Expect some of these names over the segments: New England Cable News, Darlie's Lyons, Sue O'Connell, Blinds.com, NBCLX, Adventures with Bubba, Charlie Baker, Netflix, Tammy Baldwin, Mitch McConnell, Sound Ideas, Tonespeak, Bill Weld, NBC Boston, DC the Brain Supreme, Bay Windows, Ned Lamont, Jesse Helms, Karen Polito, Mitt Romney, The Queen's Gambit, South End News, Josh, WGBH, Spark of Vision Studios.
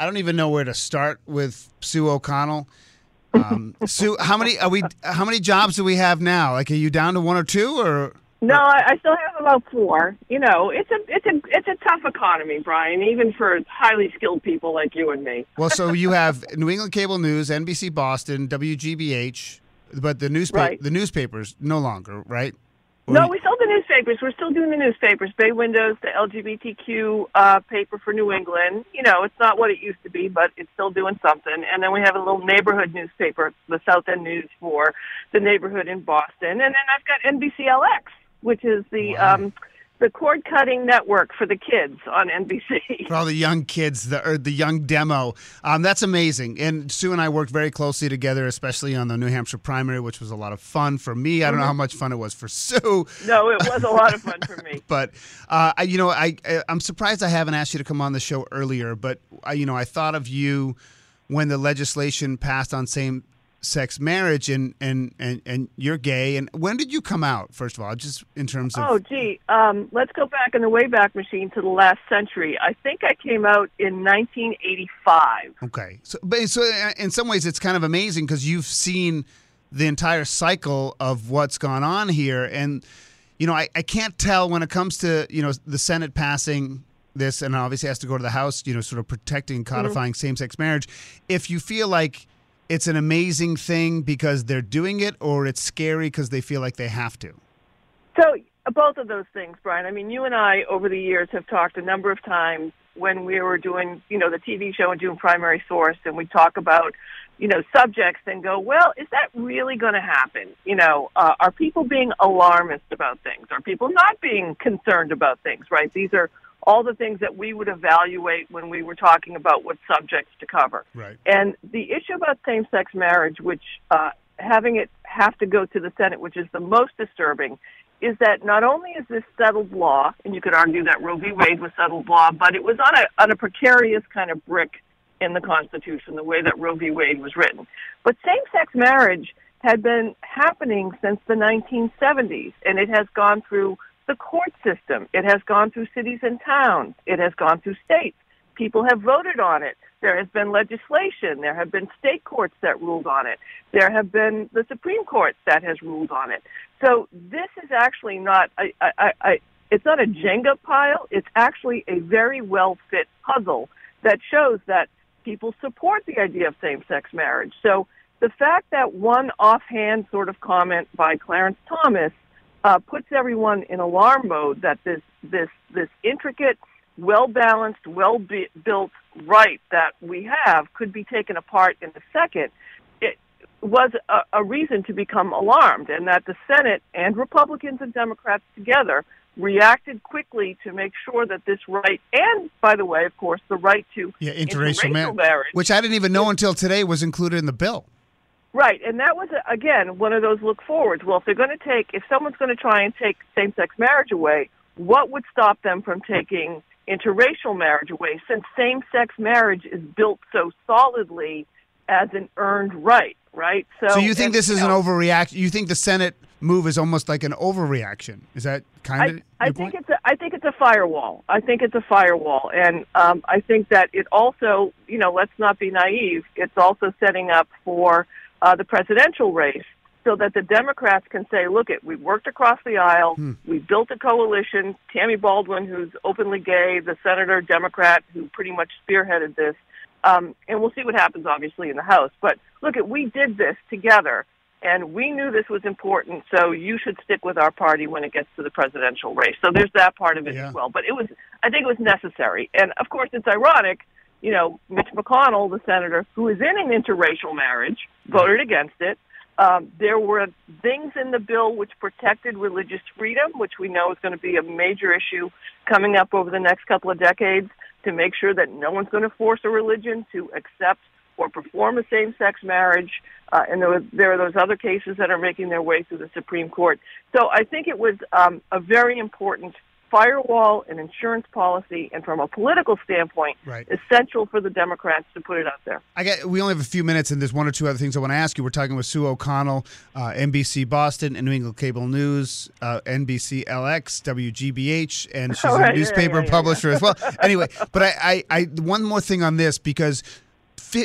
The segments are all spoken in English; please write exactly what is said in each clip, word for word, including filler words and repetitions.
I don't even know where to start with Sue O'Connell. Um, Sue, how many are we? How many jobs do we have now? Like, are you down to one or two? Or no, I, I still have about four. You know, it's a it's a it's a tough economy, Brian, even for highly skilled people like you and me. Well, so you have New England Cable News, N B C Boston, W G B H, but the newspaper right. the newspapers no longer, right? Or no, we sold the newspapers. We're still doing the newspapers. Bay Windows, the L G B T Q uh, paper for New England. You know, it's not what it used to be, but it's still doing something. And then we have a little neighborhood newspaper, the South End News for the neighborhood in Boston. And then I've got N B C L X, which is the wow. um, the cord-cutting network for the kids on N B C. For all the young kids, the or the young demo. Um, that's amazing. And Sue and I worked very closely together, especially on the New Hampshire primary, which was a lot of fun for me. I don't know how much fun it was for Sue. No, it was a lot of fun for me. But, uh, I, you know, I, I, I'm surprised I haven't asked you to come on the show earlier. But, I, you know, I thought of you when the legislation passed on same-sex marriage, and, and, and, and you're gay. And when did you come out, first of all, just in terms of... Oh, gee, um, let's go back in the Wayback Machine to the last century. I think I came out in nineteen eighty-five. Okay. So, but, so in some ways, it's kind of amazing because you've seen the entire cycle of what's gone on here. And, you know, I, I can't tell when it comes to, you know, the Senate passing this, and obviously has to go to the House, you know, sort of protecting, codifying mm-hmm. same-sex marriage, if you feel like it's an amazing thing because they're doing it, or it's scary because they feel like they have to. So both of those things, Brian. I mean, you and I over the years have talked a number of times when we were doing, you know, the T V show and doing Primary Source, and we talk about, you know, subjects and go, well, is that really going to happen? You know, uh, are people being alarmist about things? Are people not being concerned about things, right? These are all the things that we would evaluate when we were talking about what subjects to cover. Right. And the issue about same-sex marriage, which uh, having it have to go to the Senate, which is the most disturbing, is that not only is this settled law, and you could argue that Roe v. Wade was settled law, but it was on a, on a precarious kind of brick in the Constitution, the way that Roe v. Wade was written. But same-sex marriage had been happening since the nineteen seventies, and it has gone through the court system. It has gone through cities and towns. It has gone through states. People have voted on it. There has been legislation. There have been state courts that ruled on it. There have been the Supreme Court that has ruled on it. So this is actually not a, I, I, I, it's not a Jenga pile. It's actually a very well-fit puzzle that shows that people support the idea of same-sex marriage. So the fact that one offhand sort of comment by Clarence Thomas Uh, puts everyone in alarm mode that this this this intricate, well-balanced, well-built right that we have could be taken apart in a second, it was a, a reason to become alarmed, and that the Senate and Republicans and Democrats together reacted quickly to make sure that this right, and by the way, of course, the right to yeah, interracial, interracial man- marriage, which I didn't even know until today was included in the bill. Right, and that was, again, one of those look-forwards. Well, if they're going to take, if someone's going to try and take same-sex marriage away, what would stop them from taking interracial marriage away, since same-sex marriage is built so solidly as an earned right, right? So, so you think and, this is you know, an overreaction? You think the Senate move is almost like an overreaction? Is that kind of I, I your think point? It's a, I think it's a firewall. I think it's a firewall, and um, I think that it also, you know, let's not be naive, it's also setting up for... Uh, the presidential race, so that the Democrats can say, look, it, we worked across the aisle, hmm. we built a coalition, Tammy Baldwin, who's openly gay, the senator, Democrat, who pretty much spearheaded this, um, and we'll see what happens, obviously, in the House. But, look, it, we did this together, and we knew this was important, so you should stick with our party when it gets to the presidential race. So there's that part of it yeah. as well. But it was, I think it was necessary. And, of course, it's ironic, you know, Mitch McConnell, the senator, who is in an interracial marriage, voted against it. Um, there were things in the bill which protected religious freedom, which we know is going to be a major issue coming up over the next couple of decades, to make sure that no one's going to force a religion to accept or perform a same-sex marriage. Uh, and there, were, there are those other cases that are making their way through the Supreme Court. So I think it was um, a very important firewall and insurance policy, and from a political standpoint, right. essential for the Democrats to put it out there. I get, we only have a few minutes, and there's one or two other things I want to ask you. We're talking with Sue O'Connell, uh, N B C Boston, and New England Cable News, uh, N B C L X, W G B H, and she's right, a newspaper yeah, yeah, yeah, publisher yeah. as well. Anyway, but I, I, I one more thing on this, because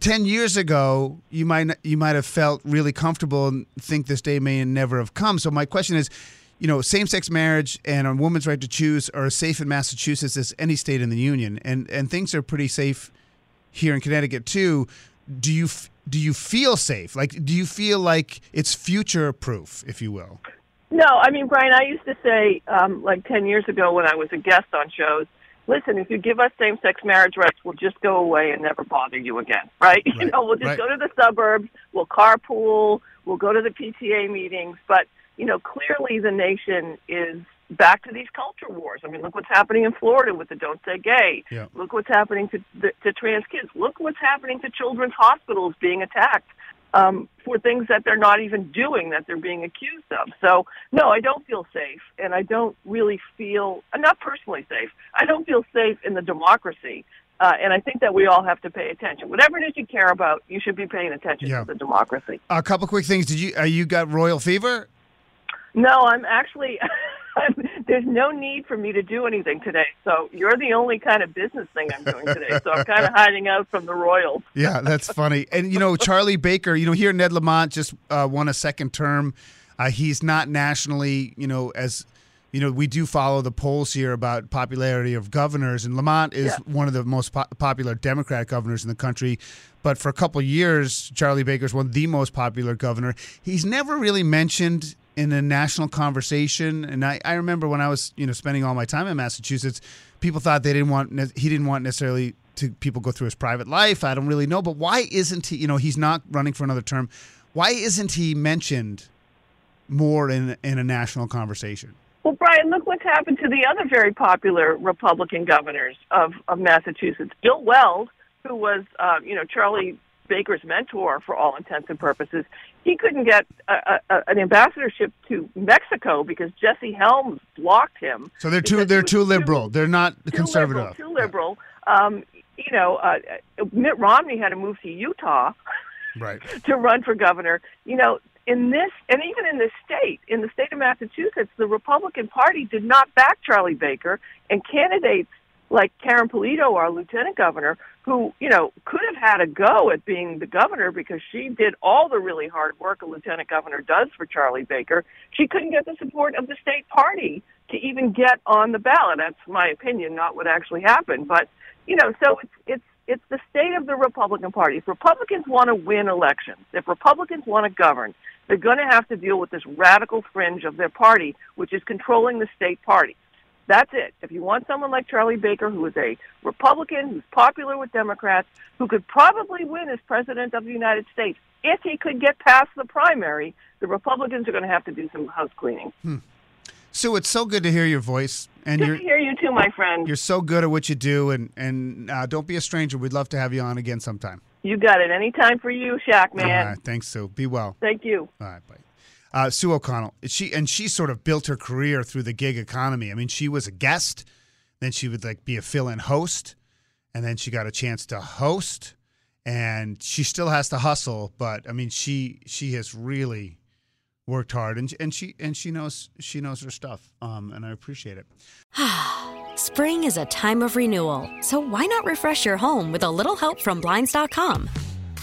ten years ago, you might you might have felt really comfortable and think this day may never have come. So my question is, you know, same-sex marriage and a woman's right to choose are as safe in Massachusetts as any state in the union, and and things are pretty safe here in Connecticut too. Do you do you feel safe? Like, do you feel like it's future-proof, if you will? No, I mean, Brian, I used to say, um, like ten years ago when I was a guest on shows, listen, if you give us same-sex marriage rights, we'll just go away and never bother you again, right? right. You know, we'll just right. go to the suburbs, we'll carpool, we'll go to the P T A meetings, but. You know, clearly the nation is back to these culture wars. I mean, look what's happening in Florida with the Don't Say Gay. Yeah. Look what's happening to, the, to trans kids. Look what's happening to children's hospitals being attacked um, for things that they're not even doing, that they're being accused of. So, no, I don't feel safe, and I don't really feel, not personally safe, I don't feel safe in the democracy. Uh, and I think that we all have to pay attention. Whatever it is you care about, you should be paying attention yeah. to the democracy. A couple quick things. Did you, uh, you got royal fever? No, I'm actually, I'm, there's no need for me to do anything today. So you're the only kind of business thing I'm doing today. So I'm kind of hiding out from the royals. Yeah, that's funny. And, you know, Charlie Baker, you know, here Ned Lamont just uh, won a second term. Uh, he's not nationally, you know, as, you know, we do follow the polls here about popularity of governors. And Lamont is yeah. one of the most po- popular Democrat governors in the country. But for a couple of years, Charlie Baker's one of the most popular governor. He's never really mentioned in a national conversation, and I, I remember when I was, you know, spending all my time in Massachusetts, people thought they didn't want he didn't want necessarily to people go through his private life. I don't really know, but why isn't he? You know, he's not running for another term. Why isn't he mentioned more in in a national conversation? Well, Brian, look what's happened to the other very popular Republican governors of of Massachusetts, Bill Weld, who was, uh, you know, Charlie Baker's mentor for all intents and purposes. He couldn't get a, a, an ambassadorship to Mexico because Jesse Helms blocked him. So they're too they're too liberal. Too, they're not too conservative. Liberal, too liberal. Um, you know, uh, Mitt Romney had to move to Utah right. to run for governor. You know, in this and even in this state, in the state of Massachusetts, the Republican Party did not back Charlie Baker, and candidates like Karen Polito, our lieutenant governor, who, you know, could have had a go at being the governor because she did all the really hard work a lieutenant governor does for Charlie Baker. She couldn't get the support of the state party to even get on the ballot. That's my opinion, not what actually happened. But, you know, so it's it's it's the state of the Republican Party. If Republicans want to win elections, if Republicans want to govern, they're going to have to deal with this radical fringe of their party, which is controlling the state party. That's it. If you want someone like Charlie Baker, who is a Republican, who's popular with Democrats, who could probably win as president of the United States, if he could get past the primary, the Republicans are going to have to do some house cleaning. Hmm. Sue, it's so good to hear your voice. And good you're, to hear you too, my friend. You're so good at what you do, and, and uh, don't be a stranger. We'd love to have you on again sometime. You got it. Anytime for you, Shaq, man. All right, thanks, Sue. Be well. Thank you. All right, bye. Uh, Sue O'Connell, she and she sort of built her career through the gig economy. I mean, she was a guest, then she would like be a fill-in host, and then she got a chance to host, and she still has to hustle. But I mean, she she has really worked hard, and and she and she knows she knows her stuff. Um, and I appreciate it. Spring is a time of renewal, so why not refresh your home with a little help from Blinds dot com?